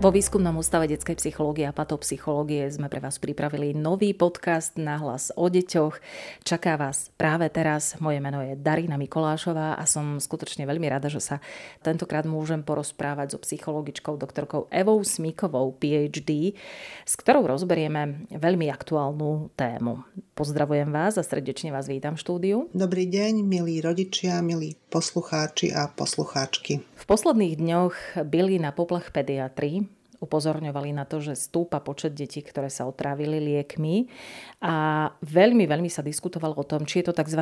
Vo výskumnom ústave detskej psychológie a patopsychológie sme pre vás pripravili nový podcast Nahlas o deťoch. Čaká vás práve teraz. Moje meno je Darina Mikolášová a som skutočne veľmi rada, že sa tentokrát môžem porozprávať so psychologičkou doktorkou Evou Smikovou, PhD, s ktorou rozberieme veľmi aktuálnu tému. Pozdravujem vás a srdečne vás vítam v štúdiu. Dobrý deň, milí rodičia, milí poslucháči a poslucháčky. V posledných dňoch byli na poplach pediatri. Upozorňovali na to, že stúpa počet detí, ktoré sa otrávili liekmi a veľmi sa diskutovalo o tom, či je to tzv.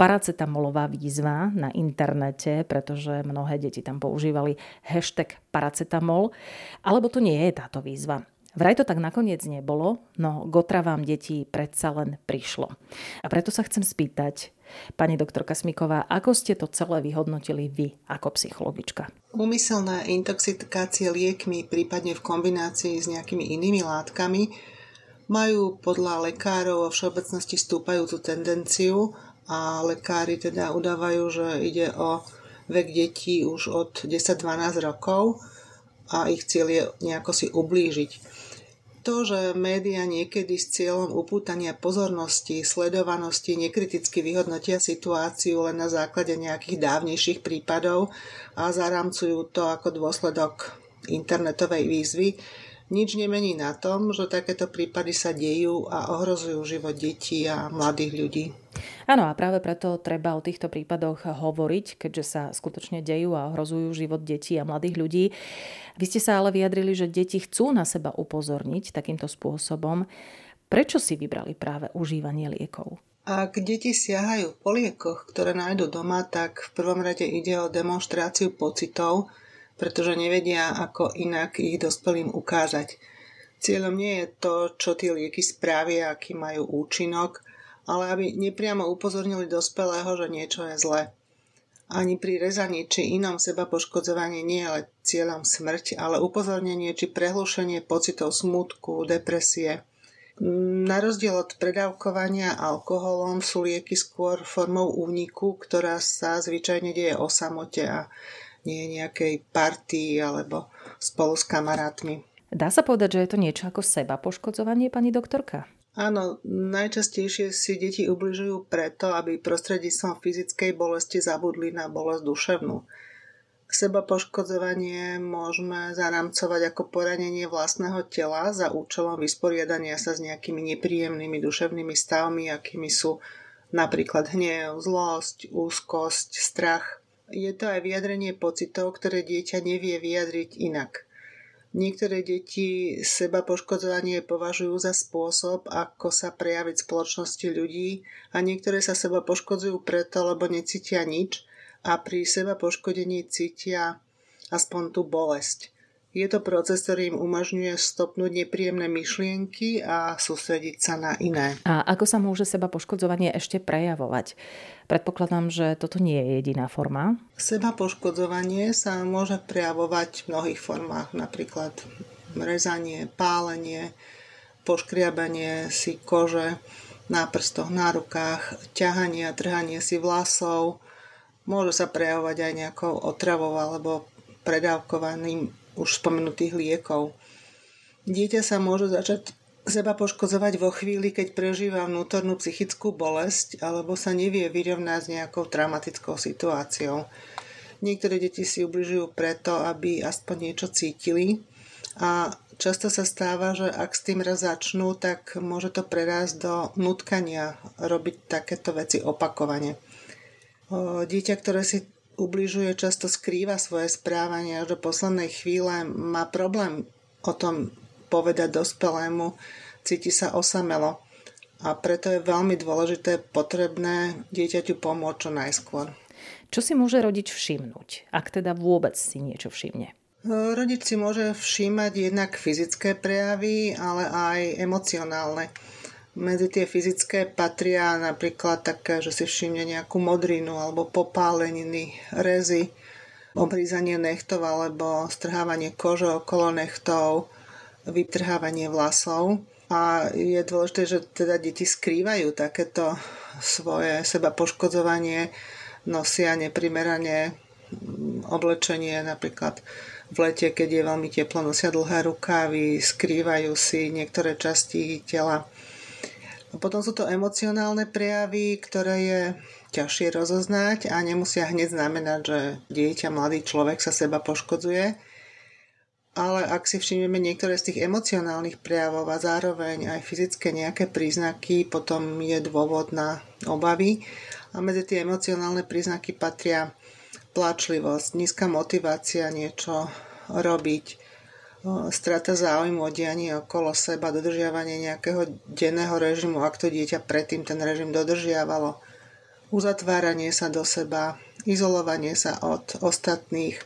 Paracetamolová výzva na internete, pretože mnohé deti tam používali hashtag paracetamol, alebo to nie je táto výzva. Vraj to tak nakoniec nebolo, no k otravám detí predsa len prišlo. A preto sa chcem spýtať, pani doktorka Smiková, ako ste to celé vyhodnotili vy ako psychologička? Úmyselná intoxikácia liekmi, prípadne v kombinácii s nejakými inými látkami, majú podľa lekárov vo všeobecnosti stúpajúcu tendenciu a lekári teda udávajú, že ide o vek detí už od 10-12 rokov a ich cieľ je nejako si ublížiť. To, že médiá niekedy s cieľom upútania pozornosti, sledovanosti nekriticky vyhodnotia situáciu len na základe nejakých dávnejších prípadov a zaramcujú to ako dôsledok internetovej výzvy, nič nemení na tom, že takéto prípady sa dejú a ohrozujú život detí a mladých ľudí. Áno, a práve preto treba o týchto prípadoch hovoriť, keďže sa skutočne dejú a ohrozujú život detí a mladých ľudí. Vy ste sa ale vyjadrili, že deti chcú na seba upozorniť takýmto spôsobom. Prečo si vybrali práve užívanie liekov? Ak deti siahajú po liekoch, ktoré nájdu doma, tak v prvom rade ide o demonštráciu pocitov, pretože nevedia, ako inak ich dospelým ukázať. Cieľom nie je to, čo tie lieky spravia, aký majú účinok, ale aby nepriamo upozornili dospelého, že niečo je zlé. Ani pri rezaní či inom seba poškodzovanie nie je len cieľom smrť, ale upozornenie či prehlušenie pocitov smútku, depresie. Na rozdiel od predávkovania alkoholom sú lieky skôr formou úniku, ktorá sa zvyčajne deje o samote a nie nejakej partii alebo spolu s kamarátmi. Dá sa povedať, že je to niečo ako seba poškodzovanie, pani doktorka? Áno, najčastejšie si deti ubližujú preto, aby prostredníctvom fyzickej bolesti zabudli na bolesť duševnú. Sebapoškodzovanie môžeme zaramcovať ako poranenie vlastného tela za účelom vysporiadania sa s nejakými nepríjemnými duševnými stavmi, akými sú napríklad hnev, zlosť, úzkosť, strach. Je to aj vyjadrenie pocitov, ktoré dieťa nevie vyjadriť inak. Niektoré deti seba poškodzovanie považujú za spôsob, ako sa prejaviť spoločnosti ľudí a niektoré sa seba poškodzujú preto, lebo necítia nič a pri seba poškodení cítia aspoň tú bolesť. Je to proces, ktorý im umožňuje stopnúť nepríjemné myšlienky a sústrediť sa na iné. A ako sa môže seba poškodzovanie ešte prejavovať? Predpokladám, že toto nie je jediná forma. Seba poškodzovanie sa môže prejavovať v mnohých formách, napríklad rezanie, pálenie, poškriabanie si kože na prstoch, na rukách, ťahanie a trhanie si vlasov. Môže sa prejavovať aj nejakou otravou alebo predávkovaným už spomenutých liekov. Dieťa sa môže začať seba poškodzovať vo chvíli, keď prežíva vnútornú psychickú bolesť alebo sa nevie vyrovnať s nejakou traumatickou situáciou. Niektoré deti si ubližujú preto, aby aspoň niečo cítili a často sa stáva, že ak s tým raz začnú, tak môže to prerásť do nutkania robiť takéto veci opakovane. Dieťa, ktoré si ubližuje, často skrýva svoje správanie až do poslednej chvíle, má problém o tom povedať dospelému, cíti sa osamelo a preto je veľmi dôležité, potrebné dieťaťu pomôcť čo najskôr. Čo si môže rodič všimnúť, ak teda vôbec si niečo všimne? Rodič si môže všímať jednak fyzické prejavy, ale aj emocionálne. Medzi tie fyzické patria napríklad také, že si všimne nejakú modrinu alebo popáleniny, rezy, obrízanie nechtov alebo strhávanie kože okolo nechtov, vytrhávanie vlasov. A je dôležité, že teda deti skrývajú takéto svoje sebapoškodzovanie, nosia neprimerane oblečenie, napríklad v lete, keď je veľmi teplo, nosia dlhé rukávy, skrývajú si niektoré časti tela. Potom sú to emocionálne prejavy, ktoré je ťažšie rozoznať a nemusia hneď znamenať, že dieťa, mladý človek sa seba poškodzuje. Ale ak si všimneme niektoré z tých emocionálnych prejavov a zároveň aj fyzické nejaké príznaky, potom je dôvod na obavy. A medzi tie emocionálne príznaky patria pláčlivosť, nízka motivácia niečo robiť, strata záujmu o dianie okolo seba, dodržiavanie nejakého denného režimu, ak to dieťa predtým ten režim dodržiavalo, uzatváranie sa do seba, izolovanie sa od ostatných,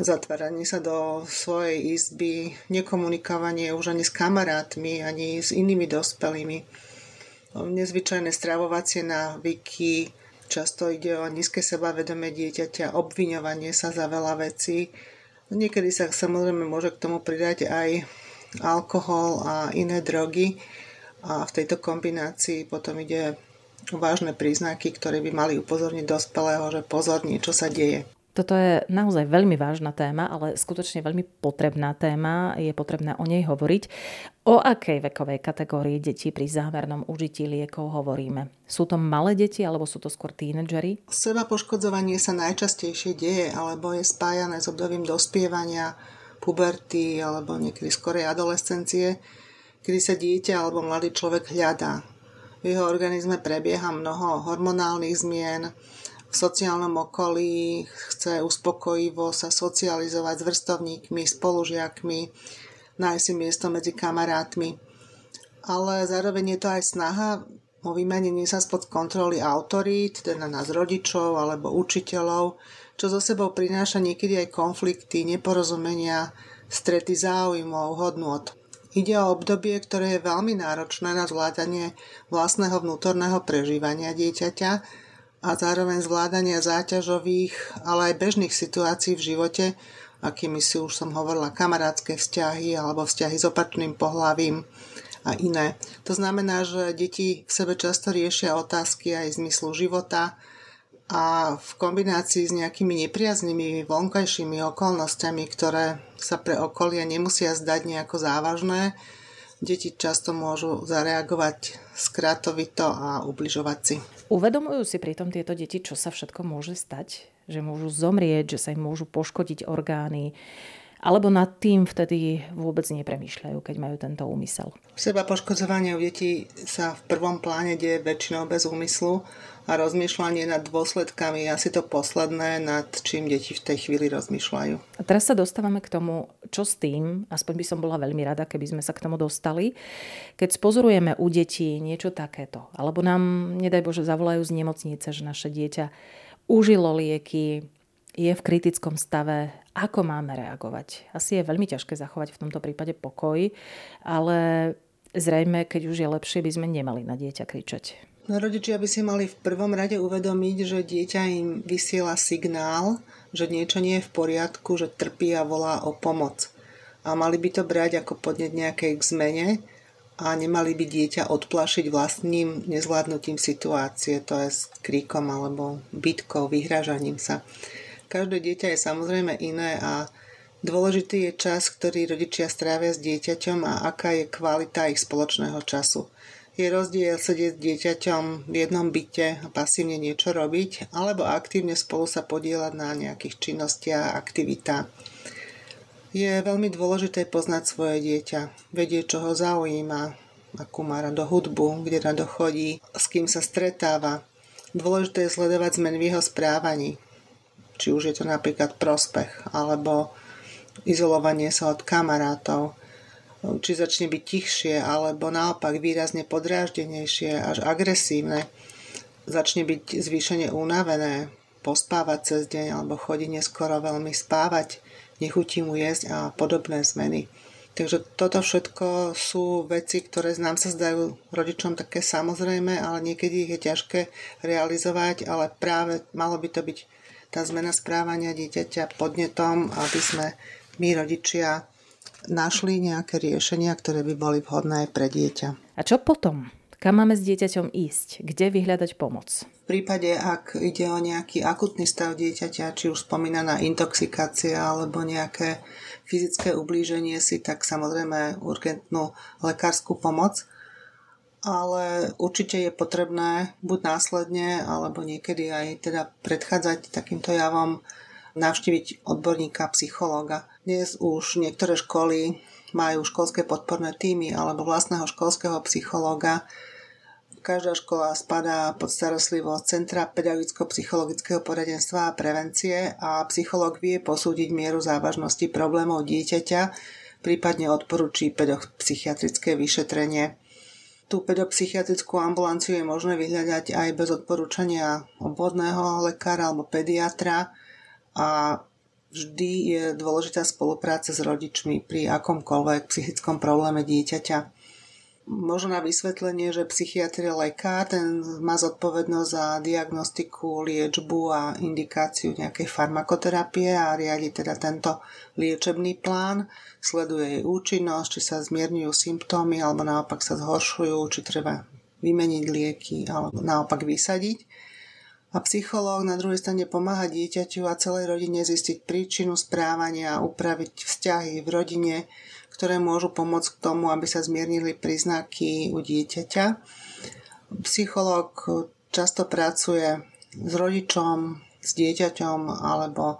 zatváranie sa do svojej izby, nekomunikovanie už ani s kamarátmi, ani s inými dospelými, nezvyčajné stravovacie návyky, často ide o nízke sebavedomie dieťaťa, obviňovanie sa za veľa vecí. Niekedy sa samozrejme môže k tomu pridať aj alkohol a iné drogy a v tejto kombinácii potom ide vážne príznaky, ktoré by mali upozorniť dospelého, že pozor, niečo sa deje. Toto je naozaj veľmi vážna téma, ale skutočne veľmi potrebná téma. Je potrebné o nej hovoriť. O akej vekovej kategórii detí pri zámernom užití liekov hovoríme? Sú to malé deti, alebo sú to skôr tínedžeri? Sebapoškodzovanie sa najčastejšie deje, alebo je spájané s obdobím dospievania, puberty, alebo niekedy skorej adolescencie, kedy sa dieťa alebo mladý človek hľadá. V jeho organizme prebieha mnoho hormonálnych zmien, v sociálnom okolí, chce uspokojivo sa socializovať s vrstovníkmi, spolužiakmi, nájsť si miesto medzi kamarátmi. Ale zároveň je to aj snaha o vymanení sa spod kontroly autorít, teda nás rodičov alebo učiteľov, čo so sebou prináša niekedy aj konflikty, neporozumenia, strety záujmov, hodnôt. Ide o obdobie, ktoré je veľmi náročné na zvládanie vlastného vnútorného prežívania dieťaťa, a zároveň zvládania záťažových, ale aj bežných situácií v živote, akými si už som hovorila, kamarátske vzťahy alebo vzťahy s opačným pohlavím a iné. To znamená, že deti v sebe často riešia otázky aj zmyslu života a v kombinácii s nejakými nepriaznými vonkajšími okolnostiami, ktoré sa pre okolie nemusia zdať nejako závažné, deti často môžu zareagovať skratovito a ubližovať si. Uvedomujú si pritom tieto deti, čo sa všetko môže stať? Že môžu zomrieť, že sa im môžu poškodiť orgány? Alebo nad tým vtedy vôbec nepremýšľajú, keď majú tento úmysel? Seba poškodzovanie u detí sa v prvom pláne deje väčšinou bez úmyslu a rozmýšľanie nad dôsledkami je asi to posledné, nad čím deti v tej chvíli rozmýšľajú. A teraz sa dostávame k tomu, čo s tým, aspoň by som bola veľmi rada, keby sme sa k tomu dostali, keď spozorujeme u detí niečo takéto, alebo nám, nedaj Bože, zavolajú z nemocnice, že naše dieťa užilo lieky, je v kritickom stave, ako máme reagovať? Asi je veľmi ťažké zachovať v tomto prípade pokoj, ale zrejme, keď už je lepšie, by sme nemali na dieťa kričať. Rodičia by si mali v prvom rade uvedomiť, že dieťa im vysiela signál, že niečo nie je v poriadku, že trpí a volá o pomoc. A mali by to brať ako podnet nejakej k zmene a nemali by dieťa odplašiť vlastným nezvládnutím situácie, to je s kríkom alebo bitkou, vyhrážaním sa. Každé dieťa je samozrejme iné a dôležitý je čas, ktorý rodičia strávia s dieťaťom a aká je kvalita ich spoločného času. Je rozdiel sedieť s dieťaťom v jednom byte a pasívne niečo robiť, alebo aktívne spolu sa podieľať na nejakých činnostiach a aktivitách. Je veľmi dôležité poznať svoje dieťa, vedieť, čo ho zaujíma, akú má rado hudbu, kde rado chodí, s kým sa stretáva. Dôležité je sledovať zmeny v jeho správaní, či už je to napríklad prospech, alebo izolovanie sa od kamarátov, či začne byť tichšie, alebo naopak výrazne podráždenejšie, až agresívne, začne byť zvýšene unavené, pospávať cez deň, alebo chodí neskoro veľmi spávať, nechutí mu jesť a podobné zmeny. Takže toto všetko sú veci, ktoré nám sa zdajú rodičom také samozrejme, ale niekedy ich je ťažké realizovať, ale práve malo by to byť tá zmena správania dieťaťa podnetom, aby sme my rodičia našli nejaké riešenia, ktoré by boli vhodné pre dieťa. A čo potom? Kam máme s dieťaťom ísť? Kde vyhľadať pomoc? V prípade, ak ide o nejaký akutný stav dieťaťa, či už spomínaná intoxikácia alebo nejaké fyzické ublíženie si, tak samozrejme urgentnú lekárskú pomoc. Ale určite je potrebné buď následne, alebo niekedy aj teda predchádzať takýmto javom, navštíviť odborníka, psychológa. Dnes už niektoré školy majú školské podporné tímy alebo vlastného školského psychológa. Každá škola spadá pod starostlivosť Centra pedagogicko-psychologického poradenstva a prevencie a psychológ vie posúdiť mieru závažnosti problémov dieťaťa, prípadne odporúči pedopsychiatrické vyšetrenie. Tú pedopsychiatrickú ambulanciu je možné vyhľadať aj bez odporúčania obvodného lekára alebo pediatra a vždy je dôležitá spolupráca s rodičmi pri akomkoľvek psychickom probléme dieťaťa. Možno na vysvetlenie, že psychiatr je lekár, ten má zodpovednosť za diagnostiku, liečbu a indikáciu nejakej farmakoterapie a riadi teda tento liečebný plán, sleduje jej účinnosť, či sa zmierňujú symptómy alebo naopak sa zhoršujú, či treba vymeniť lieky alebo naopak vysadiť. A psychológ na druhej strane pomáha dieťaťu a celej rodine zistiť príčinu správania a upraviť vzťahy v rodine, ktoré môžu pomôcť k tomu, aby sa zmiernili príznaky u dieťaťa. Psychológ často pracuje s rodičom, s dieťaťom alebo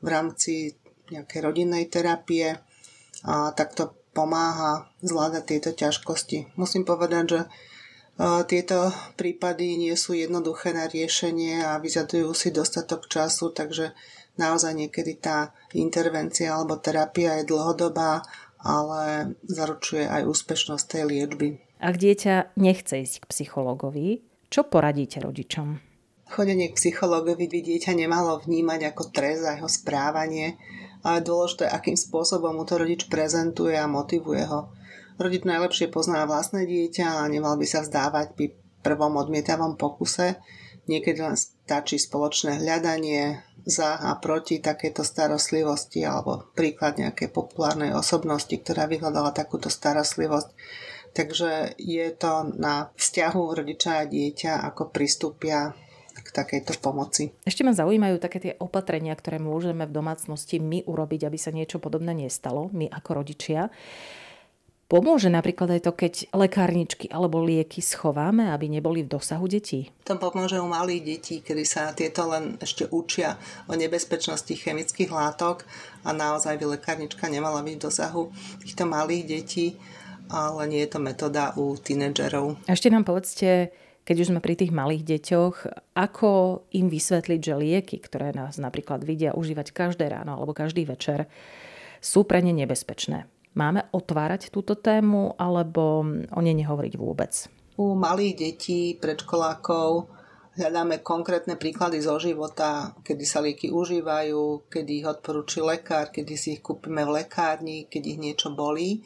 v rámci nejakej rodinnej terapie a takto pomáha zvládať tieto ťažkosti. Musím povedať, že tieto prípady nie sú jednoduché na riešenie a vyžadujú si dostatok času, takže naozaj niekedy tá intervencia alebo terapia je dlhodobá, ale zaručuje aj úspešnosť tej liečby. Ak dieťa nechce ísť k psychológovi, čo poradíte rodičom? Chodenie k psychológovi by dieťa nemalo vnímať ako trest za jeho správanie, ale dôležité, akým spôsobom mu to rodič prezentuje a motivuje ho. Rodič najlepšie pozná vlastné dieťa a nemal by sa vzdávať pri prvom odmietavom pokuse. Niekedy len stačí spoločné hľadanie za a proti takéto starostlivosti alebo príklad nejakej populárnej osobnosti, ktorá vyhľadala takúto starostlivosť. Takže je to na vzťahu rodiča a dieťa, ako pristúpia k takejto pomoci. Ešte ma zaujímajú také tie opatrenia, ktoré môžeme v domácnosti my urobiť, aby sa niečo podobné nestalo, my ako rodičia. Pomôže napríklad aj to, keď lekárničky alebo lieky schováme, aby neboli v dosahu detí? To pomôže u malých detí, kedy sa tieto len ešte učia o nebezpečnosti chemických látok a naozaj by lekárnička nemala byť v dosahu týchto malých detí, ale nie je to metóda u tínedžerov. A ešte nám povedzte, keď už sme pri tých malých deťoch, ako im vysvetliť, že lieky, ktoré nás napríklad vidia užívať každé ráno alebo každý večer, sú pre ne nebezpečné. Máme otvárať túto tému alebo o nej nehovoriť vôbec? U malých detí, predškolákov hľadáme konkrétne príklady zo života, kedy sa lieky užívajú, kedy ich odporúči lekár, kedy si ich kúpime v lekárni, keď ich niečo bolí.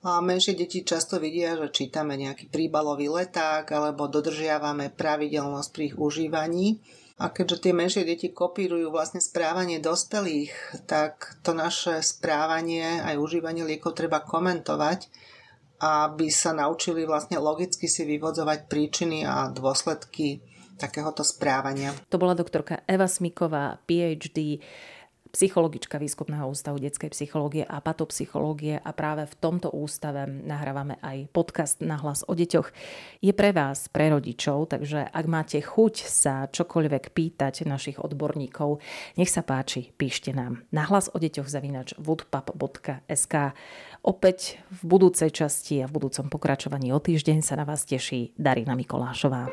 A menšie deti často vidia, že čítame nejaký príbalový leták alebo dodržiavame pravidelnosť pri ich užívaní. A keďže tie menšie deti kopírujú vlastne správanie dospelých, tak to naše správanie aj užívanie liekov treba komentovať, aby sa naučili vlastne logicky si vyvodzovať príčiny a dôsledky takéhoto správania. To bola doktorka Eva Smiková, PhD, psychologička Výskumného ústavu detskej psychológie a patopsychológie a práve v tomto ústave nahrávame aj podcast Nahlas o deťoch. Je pre vás, pre rodičov, takže ak máte chuť sa čokoľvek pýtať našich odborníkov, nech sa páči, píšte nám nahlasodeťoch@woodpub.sk. Opäť v budúcej časti a v budúcom pokračovaní o týždeň sa na vás teší Darina Mikolášová.